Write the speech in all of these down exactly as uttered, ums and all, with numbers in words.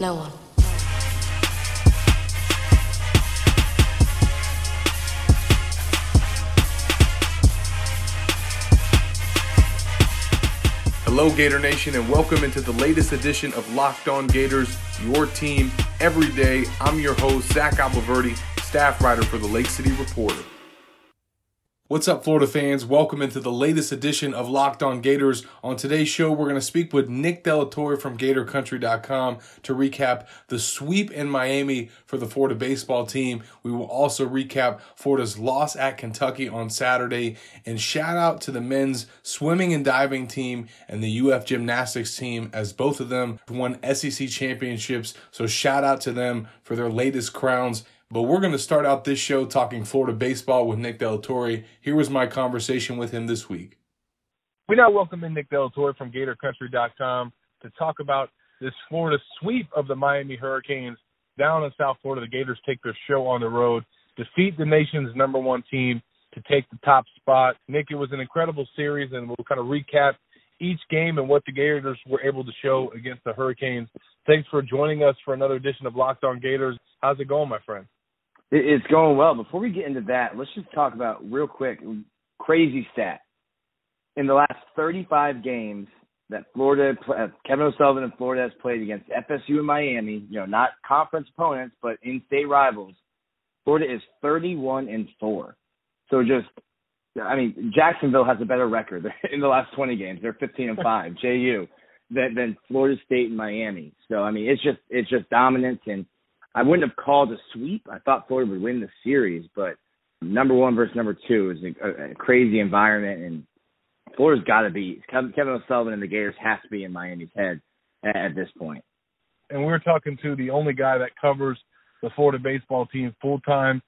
No one. Hello, Gator Nation, and welcome into the latest edition of Locked On Gators, your team every day. I'm your host, Zach Albaverde, staff writer for the Lake City Reporter. What's up, Florida fans? Welcome into the latest edition of Locked On Gators. On today's show, we're going to speak with Nick De La Torre from Gator Country dot com to recap the sweep in Miami for the Florida baseball team. We will also recap Florida's loss at Kentucky on Saturday. And shout out to the men's swimming and diving team and the U F gymnastics team, as both of them won S E C championships. So shout out to them for their latest crowns. But we're going to start out this show talking Florida baseball with Nick De La Torre. Here was my conversation with him this week. We now welcome in Nick De La Torre from Gator Country dot com to talk about this Florida sweep of the Miami Hurricanes down in South Florida. The Gators take their show on the road, defeat the nation's number one team to take the top spot. Nick, it was an incredible series, and we'll kind of recap each game and what the Gators were able to show against the Hurricanes. Thanks for joining us for another edition of Locked On Gators. How's it going, my friend? It's going well. Before we get into that, let's just talk about real quick, crazy stat. In the last thirty-five games that Florida, uh, Kevin O'Sullivan and Florida has played against F S U and Miami, you know, not conference opponents, but in-state rivals, Florida is thirty-one and four. So just, I mean, Jacksonville has a better record in the last twenty games. They're fifteen and five, J U, than, than Florida State and Miami. So, I mean, it's just, it's just dominance, and I wouldn't have called a sweep. I thought Florida would win the series, but number one versus number two is a, a crazy environment, and Florida's got to be – Kevin O'Sullivan and the Gators have to be in Miami's head at, at this point. And we're talking to the only guy that covers the Florida baseball team full-time.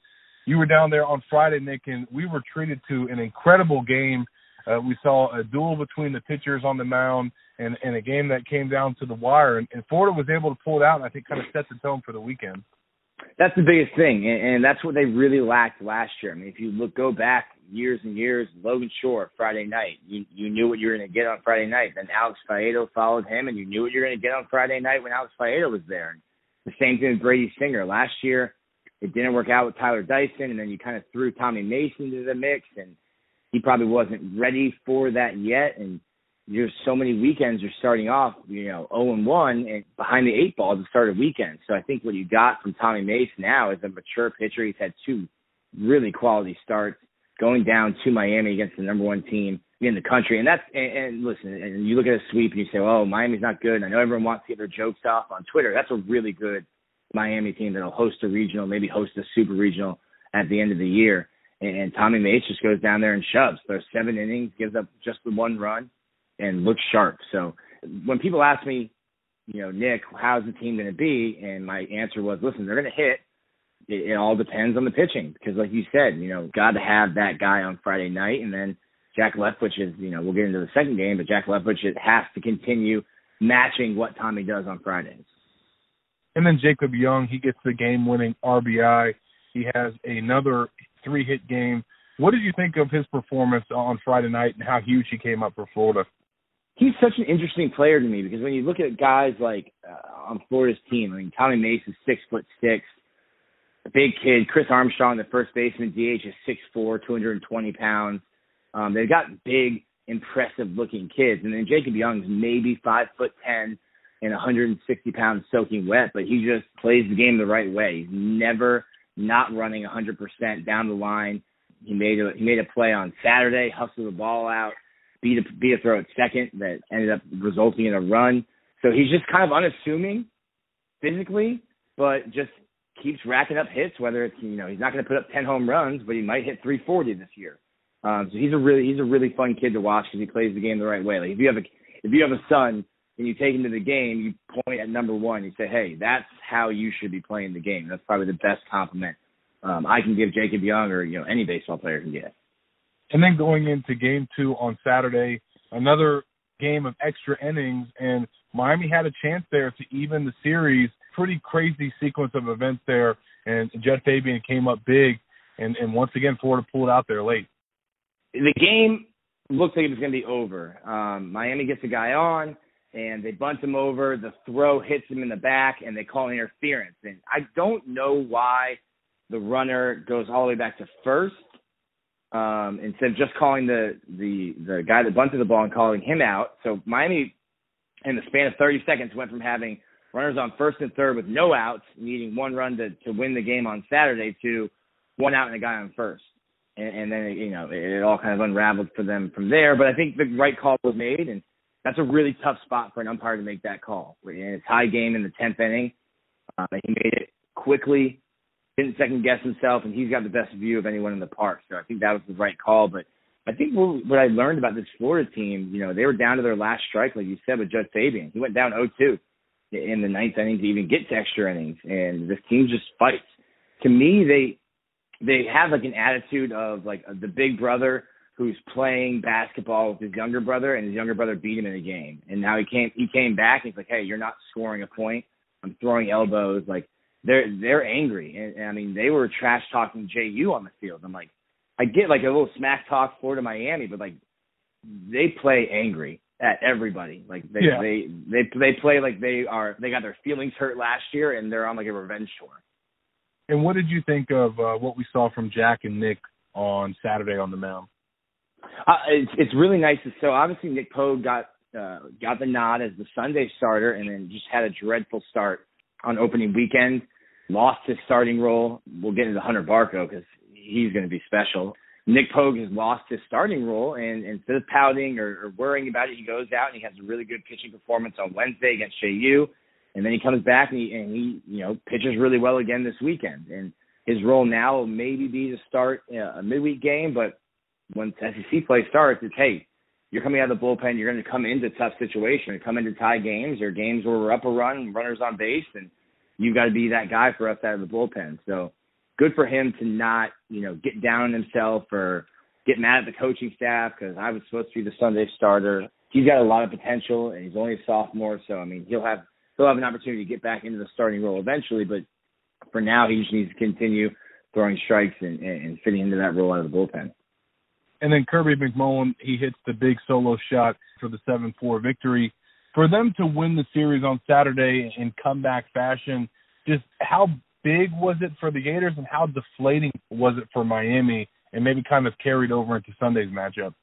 You were down there on Friday, Nick, and we were treated to an incredible game. Uh, we saw a duel between the pitchers on the mound and, and a game that came down to the wire. And, and Florida was able to pull it out and I think kind of set the tone for the weekend. That's the biggest thing, and, and that's what they really lacked last year. I mean, if you look go back years and years, Logan Shore, Friday night, you, you knew what you were going to get on Friday night. Then Alex Faedo followed him, and you knew what you were going to get on Friday night when Alex Faedo was there. And the same thing with Brady Singer. Last year, it didn't work out with Tyler Dyson, and then you kind of threw Tommy Mason into the mix, and he probably wasn't ready for that yet. And there's so many weekends you're starting off, you know, oh and one and behind the eight ball to start a weekend. So I think what you got from Tommy Mace now is a mature pitcher. He's had two really quality starts going down to Miami against the number one team in the country. And that's, and, and listen, and you look at a sweep and you say, oh, Miami's not good. And I know everyone wants to get their jokes off on Twitter. That's a really good Miami team that'll host a regional, maybe host a super regional at the end of the year. And Tommy Mace just goes down there and shoves. There's seven innings, gives up just the one run, and looks sharp. So when people ask me, you know, Nick, how's the team going to be? And my answer was, listen, they're going to hit. It, it all depends on the pitching because, like you said, you know, got to have that guy on Friday night. And then Jack Leftwich is, you know, we'll get into the second game, but Jack Leftwich has to continue matching what Tommy does on Fridays. And then Jacob Young, he gets the game-winning R B I. He has another three-hit game. What did you think of his performance on Friday night and how huge he came up for Florida? He's such an interesting player to me because when you look at guys like uh, on Florida's team, I mean, Tommy Mace is six foot six, a big kid. Chris Armstrong, the first baseman, D H is six foot four, two hundred twenty pounds. Um, they've got big, impressive-looking kids. And then Jacob Young's maybe five foot ten and one hundred sixty pounds soaking wet, but he just plays the game the right way. He's never not running one hundred percent down the line. He made a, he made a play on Saturday, hustled the ball out, beat a, beat a throw at second that ended up resulting in a run. So he's just kind of unassuming physically, but just keeps racking up hits, whether it's, you know, he's not going to put up ten home runs, but he might hit three forty this year. Um, so he's a really, he's a really fun kid to watch because he plays the game the right way. Like if you have a, if you have a son and you take him to the game, you point at number one. You say, hey, that's how you should be playing the game. That's probably the best compliment um, I can give Jacob Young or, you know, any baseball player can get. And then going into game two on Saturday, another game of extra innings, and Miami had a chance there to even the series. Pretty crazy sequence of events there, and Jed Fabian came up big, and, and once again, Florida pulled out there late. The game looked like it was going to be over. Um, Miami gets a guy on. and they bunt him over. The throw hits him in the back, and they call interference. And I don't know why the runner goes all the way back to first um, instead of just calling the, the, the guy that bunted the ball and calling him out. So Miami, in the span of thirty seconds, went from having runners on first and third with no outs, needing one run to, to win the game on Saturday, to one out and a guy on first. And, and then, you know, it, it all kind of unraveled for them from there. But I think the right call was made, and that's a really tough spot for an umpire to make that call. And it's tie game in the tenth inning. Uh, he made it quickly, didn't second-guess himself, and he's got the best view of anyone in the park. So I think that was the right call. But I think what I learned about this Florida team, you know, they were down to their last strike, like you said, with Judd Fabian. He went down oh two in the ninth inning to even get to extra innings. And this team just fights. To me, they they have, like, an attitude of, like, the big brother who's playing basketball with his younger brother, and his younger brother beat him in a game. And now he came he came back, and he's like, hey, you're not scoring a point. I'm throwing elbows. Like, they're they're angry. And, and I mean, they were trash-talking J U on the field. I'm like, I get, like, a little smack talk Florida-Miami, but, like, they play angry at everybody. Like, they, yeah. they they they play like they are – they got their feelings hurt last year, and they're on, like, a revenge tour. And what did you think of uh, what we saw from Jack and Nick on Saturday on the mound? Uh, it's, it's really nice. So obviously Nick Pogue got uh, got the nod as the Sunday starter, and then just had a dreadful start on opening weekend. Lost his starting role. We'll get into Hunter Barco because he's going to be special. Nick Pogue has lost his starting role, and, and instead of pouting or, or worrying about it, he goes out and he has a really good pitching performance on Wednesday against J U, and then he comes back and he, and he you know pitches really well again this weekend. And his role now will maybe be to start you know, a midweek game, but when S E C play starts, it's, hey, you're coming out of the bullpen. You're going to come into tough situations, come into tie games or games where we're up a run, runners on base, and you've got to be that guy for us out of the bullpen. So good for him to not, you know, get down on himself or get mad at the coaching staff because I was supposed to be the Sunday starter. He's got a lot of potential, and he's only a sophomore. So, I mean, he'll have he'll have an opportunity to get back into the starting role eventually, but for now he just needs to continue throwing strikes and, and, and fitting into that role out of the bullpen. And then Kirby McMullen, he hits the big solo shot for the seven four victory. For them to win the series on Saturday in comeback fashion, just how big was it for the Gators and how deflating was it for Miami, and maybe kind of carried over into Sunday's matchup?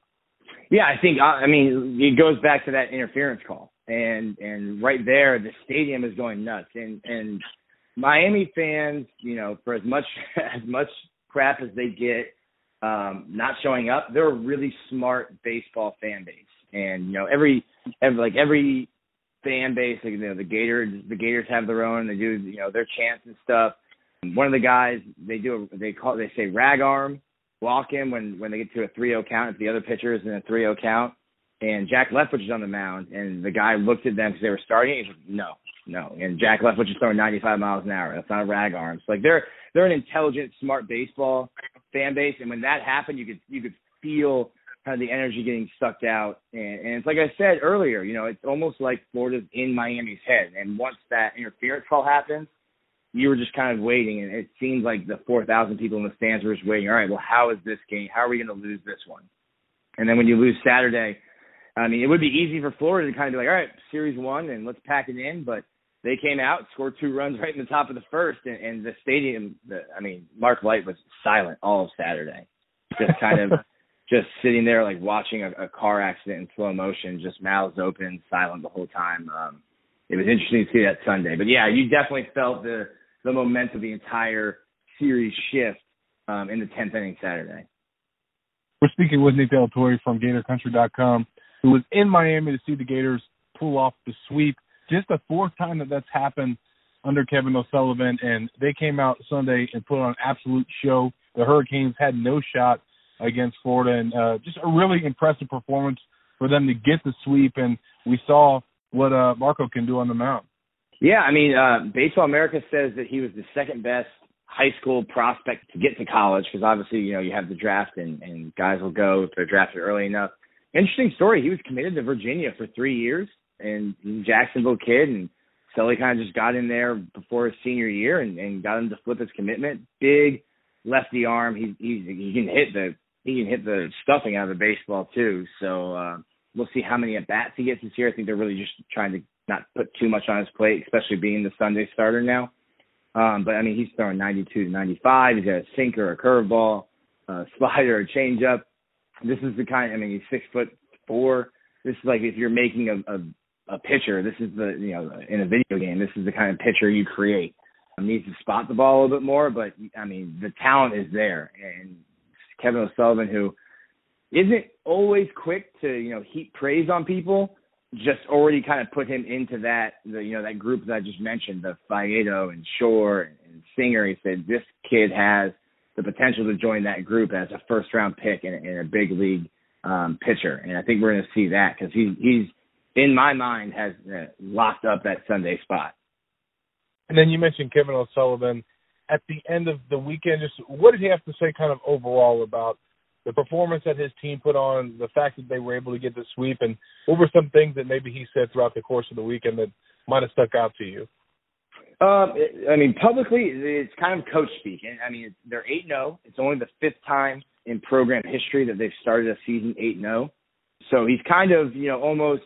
Yeah, I think, I mean, it goes back to that interference call. And and right there, the stadium is going nuts. And, and Miami fans, you know, for as much as much crap as they get, Um, not showing up, they're a really smart baseball fan base. And, you know, every, every like every fan base, like, you know, the Gators, the Gators have their own, they do, you know, their chants and stuff. And one of the guys, they do, a, they call, they say rag arm, walk in when, when they get to a three oh count, if the other pitcher is in a three oh count, and Jack Leftwich is on the mound, and the guy looked at them because they were starting, and he's like, no, no. And Jack Leftwich is throwing ninety-five miles an hour. That's not a rag arm. So, like, they're, they're an intelligent, smart baseball fan base, and when that happened, you could you could feel kind of the energy getting sucked out, and, and it's like I said earlier, you know, it's almost like Florida's in Miami's head, and once that interference call happens, you were just kind of waiting, and it seemed like the four thousand people in the stands were just waiting, all right, well, how is this game? How are we going to lose this one? And then when you lose Saturday, I mean, it would be easy for Florida to kind of be like, all right, series one, and let's pack it in, but they came out, scored two runs right in the top of the first, and, and the stadium, the, I mean, Mark Light was silent all of Saturday, just kind of just sitting there like watching a, a car accident in slow motion, just mouths open, silent the whole time. Um, it was interesting to see that Sunday. But, yeah, you definitely felt the, the momentum of the entire series shift um, in the tenth inning Saturday. We're speaking with Nick De La Torre from Gator Country dot com, who was in Miami to see the Gators pull off the sweep. Just the fourth time that that's happened under Kevin O'Sullivan, and they came out Sunday and put on an absolute show. The Hurricanes had no shot against Florida, and uh, just a really impressive performance for them to get the sweep, and we saw what uh, Barco can do on the mound. Yeah, I mean, uh, Baseball America says that he was the second-best high school prospect to get to college because obviously, you know, you have the draft, and, and guys will go if they're drafted early enough. Interesting story. He was committed to Virginia for three years. And he's a Jacksonville kid, and Sully kind of just got in there before his senior year and, and got him to flip his commitment. Big lefty arm. He, he he can hit the he can hit the stuffing out of the baseball too. So uh, We'll see how many at-bats he gets this year. I think they're really just trying to not put too much on his plate, especially being the Sunday starter now. Um, but, I mean, he's throwing ninety-two to ninety-five. He's got a sinker, a curveball, a slider, a changeup. This is the kind – I mean, he's six foot four. This is like if you're making a, a, a pitcher, this is the – you know, in a video game, this is the kind of pitcher you create. He needs to spot the ball a little bit more, but, I mean, the talent is there. And Kevin O'Sullivan, who – isn't always quick to, you know, heap praise on people, just already kind of put him into that, the, you know, that group that I just mentioned, the Faedo and Shore and Singer. He said this kid has the potential to join that group as a first-round pick and, and a big league um, pitcher. And I think we're going to see that because he, he's, in my mind, has uh, locked up that Sunday spot. And then you mentioned Kevin O'Sullivan. At the end of the weekend, just what did he have to say kind of overall about the performance that his team put on, the fact that they were able to get the sweep, and what were some things that maybe he said throughout the course of the weekend that might have stuck out to you? Um, I mean, publicly, it's kind of coach speak. I mean, they're eight and oh. It's only the fifth time in program history that they've started a season eight and oh. So he's kind of, you know, almost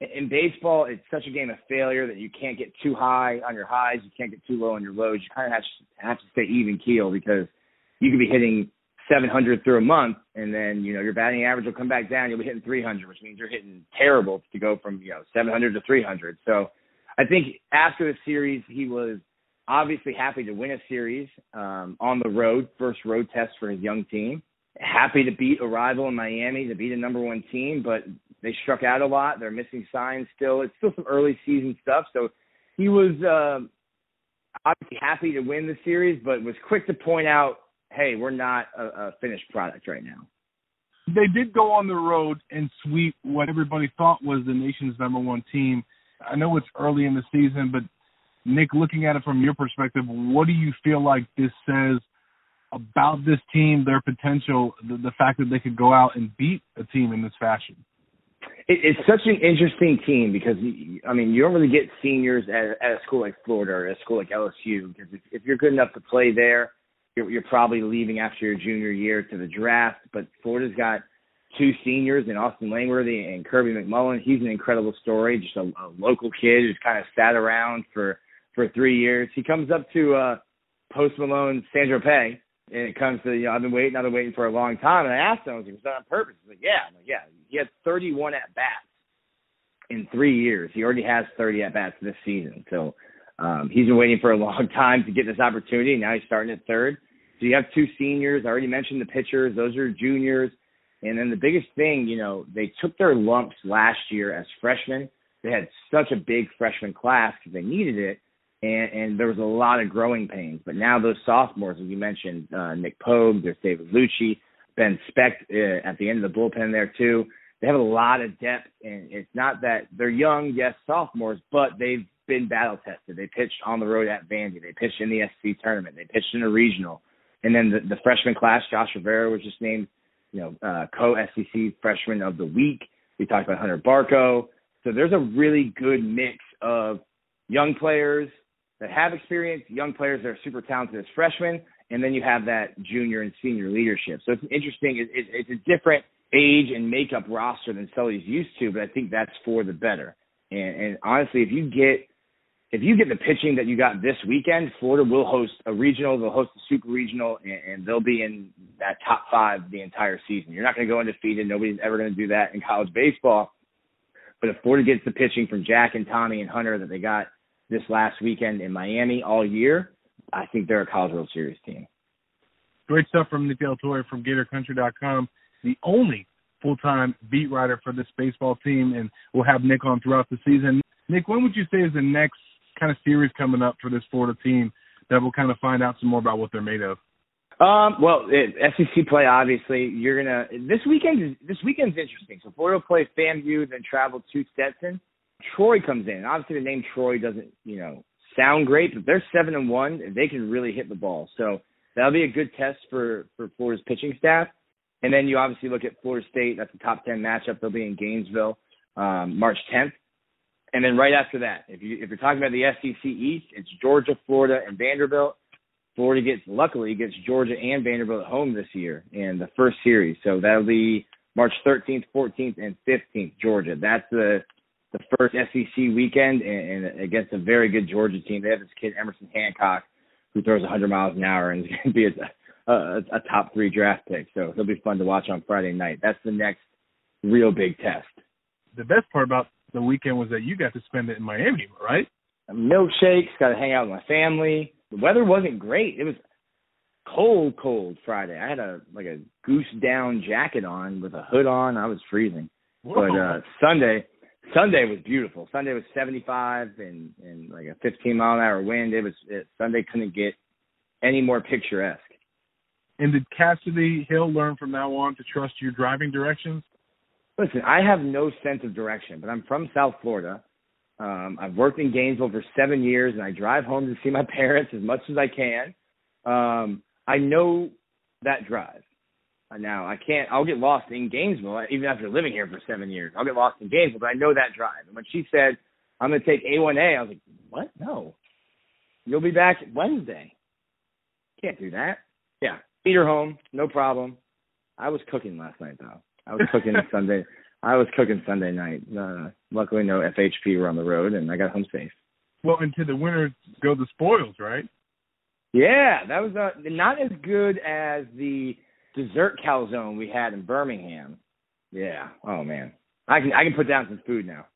in baseball, it's such a game of failure that you can't get too high on your highs. You can't get too low on your lows. You kind of have to, have to stay even keel because you could be hitting seven hundred through a month, and then, you know, your batting average will come back down. You'll be hitting three hundred, which means you're hitting terrible to go from, you know, seven hundred to three hundred. So I think after the series, he was obviously happy to win a series um, on the road, first road test for his young team. Happy to beat a rival in Miami, to beat a number one team, but they struck out a lot. They're missing signs still. It's still some early season stuff. So he was uh, obviously happy to win the series, but was quick to point out, hey, we're not a, a finished product right now. They did go on the road and sweep what everybody thought was the nation's number one team. I know it's early in the season, but Nick, looking at it from your perspective, what do you feel like this says about this team, their potential, the, the fact that they could go out and beat a team in this fashion? It, it's such an interesting team because, I mean, you don't really get seniors at, at a school like Florida or at a school like L S U because if, if you're good enough to play there, you're probably leaving after your junior year to the draft, but Florida's got two seniors in Austin Langworthy and Kirby McMullen. He's an incredible story, just a, a local kid who's kind of sat around for, for three years. He comes up to uh, Post Malone, Sandro Pay, and it comes to, you know, I've been waiting, I've been waiting for a long time. And I asked him, I was like, was that on purpose? He's like, yeah. I'm like, yeah. He had thirty-one at-bats in three years. He already has thirty at-bats this season. So um, he's been waiting for a long time to get this opportunity. Now he's starting at third. So you have two seniors. I already mentioned the pitchers. Those are juniors. And then the biggest thing, you know, they took their lumps last year as freshmen. They had such a big freshman class because they needed it, and, and there was a lot of growing pains. But now those sophomores, as you mentioned, uh, Nick Pogue, there's David Lucci, Ben Specht uh, at the end of the bullpen there too. They have a lot of depth, and it's not that they're young, yes, sophomores, but they've been battle-tested. They pitched on the road at Vandy. They pitched in the S E C tournament. They pitched in a regional. And then the, the freshman class, Josh Rivera was just named, you know, uh, co-S E C freshman of the week. We talked about Hunter Barco. So there's a really good mix of young players that have experience, young players that are super talented as freshmen, and then you have that junior and senior leadership. So it's interesting. It, it, it's a different age and makeup roster than Sully's used to, but I think that's for the better. And, and honestly, if you get – If you get the pitching that you got this weekend, Florida will host a regional, they'll host a super regional, and, and they'll be in that top five the entire season. You're not going to go undefeated. Nobody's ever going to do that in college baseball. But if Florida gets the pitching from Jack and Tommy and Hunter that they got this last weekend in Miami all year, I think they're a College World Series team. Great stuff from Nick De La Torre from Gator Country dot com, the only full-time beat writer for this baseball team, and we'll have Nick on throughout the season. Nick, when would you say is the next kind of series coming up for this Florida team that we'll kind of find out some more about what they're made of? Um, well, it, S E C play, obviously. You're gonna this weekend. Is, this weekend's interesting. So Florida will play Fanview, then travel to Stetson. Troy comes in. Obviously, the name Troy doesn't, you know, sound great, but they're seven and one. They can really hit the ball. So that'll be a good test for for Florida's pitching staff. And then you obviously look at Florida State. That's a top ten matchup. They'll be in Gainesville, um, March tenth. And then right after that, if, you, if you're talking about the S E C East, it's Georgia, Florida, and Vanderbilt. Florida gets, luckily, gets Georgia and Vanderbilt at home this year in the first series. So that'll be March thirteenth, fourteenth, and fifteenth, Georgia. That's the the first S E C weekend, and, and against a very good Georgia team. They have this kid, Emerson Hancock, who throws one hundred miles an hour and is going to be a, a, a top three draft pick. So it'll be fun to watch on Friday night. That's the next real big test. The best part about the weekend was that you got to spend it in Miami, right? Milkshakes, got to hang out with my family. The weather wasn't great. It was cold, cold Friday. I had a like a goose down jacket on with a hood on. I was freezing. Whoa. But uh, Sunday, Sunday was beautiful. Sunday was seventy-five and, and like a fifteen mile an hour wind. It was it, Sunday couldn't get any more picturesque. And did Cassidy Hill learn from now on to trust your driving directions? Listen, I have no sense of direction, but I'm from South Florida. Um, I've worked in Gainesville for seven years, and I drive home to see my parents as much as I can. Um, I know that drive. Now, I can't – I'll get lost in Gainesville, even after living here for seven years. I'll get lost in Gainesville, but I know that drive. And when she said, I'm going to take A one A, I was like, what? No. You'll be back Wednesday. Can't do that. Yeah, feed her home, no problem. I was cooking last night, though. I was cooking Sunday – I was cooking Sunday night. Uh, luckily, no F H P were on the road, and I got home safe. Well, and to the winners go the spoils, right? Yeah, that was uh, not as good as the dessert calzone we had in Birmingham. Yeah. Oh man, I can I can put down some food now.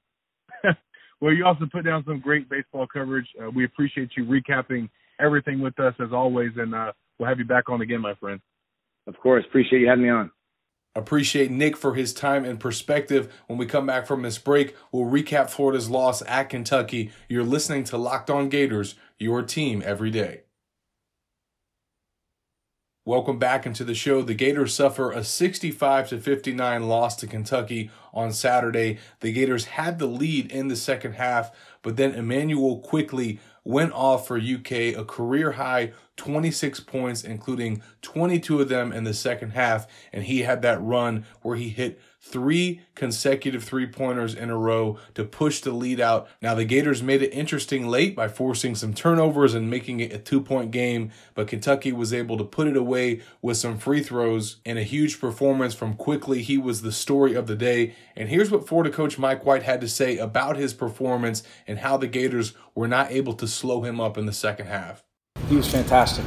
Well, you also put down some great baseball coverage. Uh, we appreciate you recapping everything with us as always, and uh, we'll have you back on again, my friend. Of course, appreciate you having me on. Appreciate Nick for his time and perspective. When we come back from this break, we'll recap Florida's loss at Kentucky. You're listening to Locked On Gators, your team every day. Welcome back into the show. The Gators suffer a sixty-five to fifty-nine loss to Kentucky on Saturday. The Gators had the lead in the second half, but then Emmanuel quickly went off for U K, a career-high twenty-six points, including twenty-two of them in the second half, and he had that run where he hit three consecutive three-pointers in a row to push the lead out. Now, the Gators made it interesting late by forcing some turnovers and making it a two-point game, but Kentucky was able to put it away with some free throws and a huge performance from Quickly. He was the story of the day, and here's what Florida coach Mike White had to say about his performance and how the Gators were not able to slow him up in the second half. He was fantastic.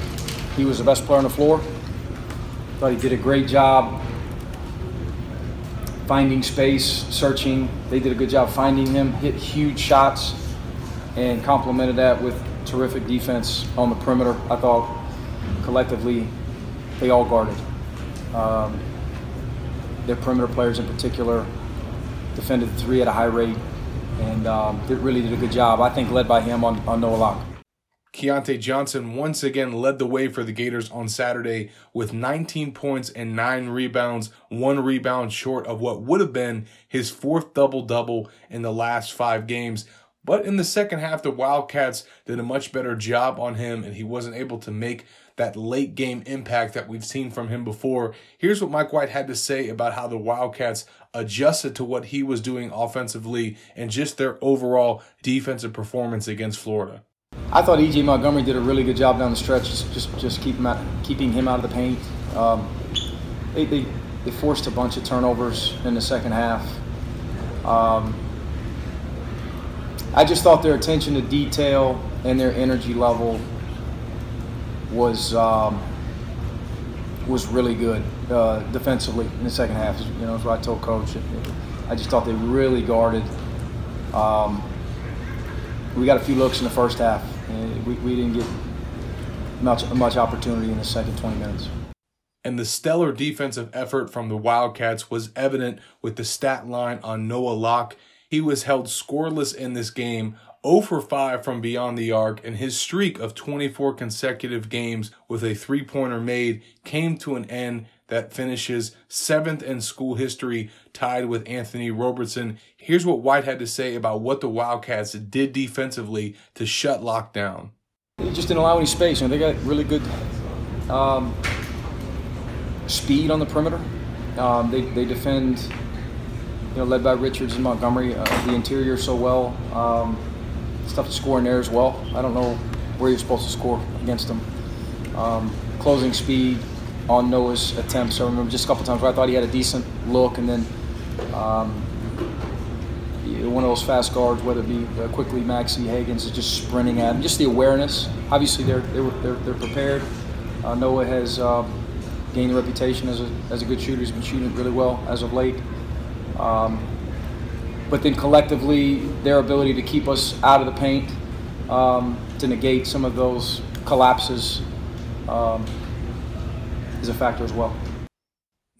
He was the best player on the floor. Thought he did a great job finding space, searching. They did a good job finding him, hit huge shots, and complemented that with terrific defense on the perimeter. I thought collectively they all guarded. Um, their perimeter players in particular defended the three at a high rate, and um, it really did a good job, I think, led by him on, on Noah Locke. Keontae Johnson once again led the way for the Gators on Saturday with nineteen points and nine rebounds, one rebound short of what would have been his fourth double-double in the last five games. But in the second half, the Wildcats did a much better job on him, and he wasn't able to make that late-game impact that we've seen from him before. Here's what Mike White had to say about how the Wildcats adjusted to what he was doing offensively and just their overall defensive performance against Florida. I thought E J. Montgomery did a really good job down the stretch, just just, just keep him out, keeping him out of the paint. Um, they, they, they forced a bunch of turnovers in the second half. Um, I just thought their attention to detail and their energy level was um, was really good uh, defensively in the second half. You know, that's what I told Coach. I just thought they really guarded. Um, we got a few looks in the first half. And we, we didn't get much, much opportunity in the second twenty minutes. And the stellar defensive effort from the Wildcats was evident with the stat line on Noah Locke. He was held scoreless in this game, zero for five from beyond the arc, and his streak of twenty-four consecutive games with a three-pointer made came to an end. That finishes seventh in school history, tied with Anthony Robertson. Here's what White had to say about what the Wildcats did defensively to shut Locke down. They just didn't allow any space. You know, they got really good um, speed on the perimeter. Um, they, they defend, you know, led by Richards and Montgomery, uh, the interior so well. Um, stuff to score in there as well. I don't know where you're supposed to score against them. Um, closing speed. on Noah's attempts. I remember just a couple times where I thought he had a decent look, and then um, one of those fast guards, whether it be uh, quickly Maxie Higgins, is just sprinting at him. Just the awareness. Obviously, they're they were they're, they're prepared. Uh, Noah has uh, gained a reputation as a as a good shooter. He's been shooting really well as of late. Um, but then collectively, their ability to keep us out of the paint, um, to negate some of those collapses, um, is a factor as well.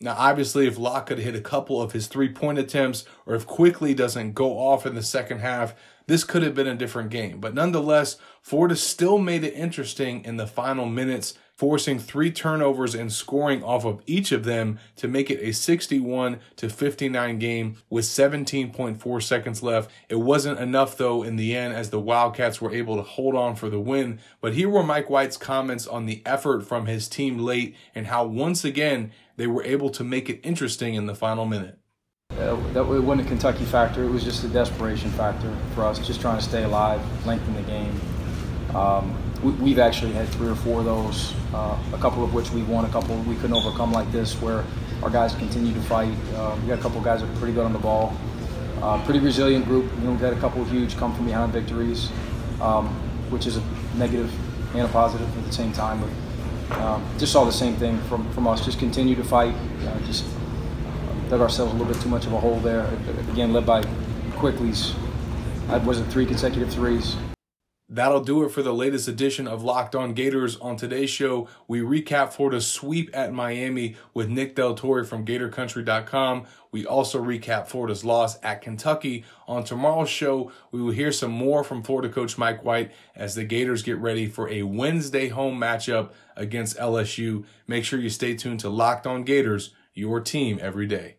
Now, obviously, if Locke could hit a couple of his three-point attempts, or if Quickly doesn't go off in the second half, this could have been a different game. But nonetheless, Florida still made it interesting in the final minutes, forcing three turnovers and scoring off of each of them to make it a sixty-one to fifty-nine game with seventeen point four seconds left. It wasn't enough, though, in the end, as the Wildcats were able to hold on for the win. But here were Mike White's comments on the effort from his team late and how, once again, they were able to make it interesting in the final minute. Uh, that it wasn't a Kentucky factor. It was just a desperation factor for us, just trying to stay alive, lengthen the game. Um, we, we've actually had three or four of those, uh, a couple of which we won, a couple we couldn't overcome, like this, where our guys continue to fight. Uh, we got a couple guys that are pretty good on the ball, uh, pretty resilient group. You know, we've had a couple of huge come from behind victories, um, which is a negative and a positive at the same time. But um, just saw the same thing from, from us, just continue to fight, uh, just dug ourselves a little bit too much of a hole there. Again, led by Quickly's, I wasn't three consecutive threes. That'll do it for the latest edition of Locked On Gators. On today's show, we recap Florida's sweep at Miami with Nick De La Torre from Gator Country dot com. We also recap Florida's loss at Kentucky. On tomorrow's show, we will hear some more from Florida coach Mike White as the Gators get ready for a Wednesday home matchup against L S U. Make sure you stay tuned to Locked On Gators, your team every day.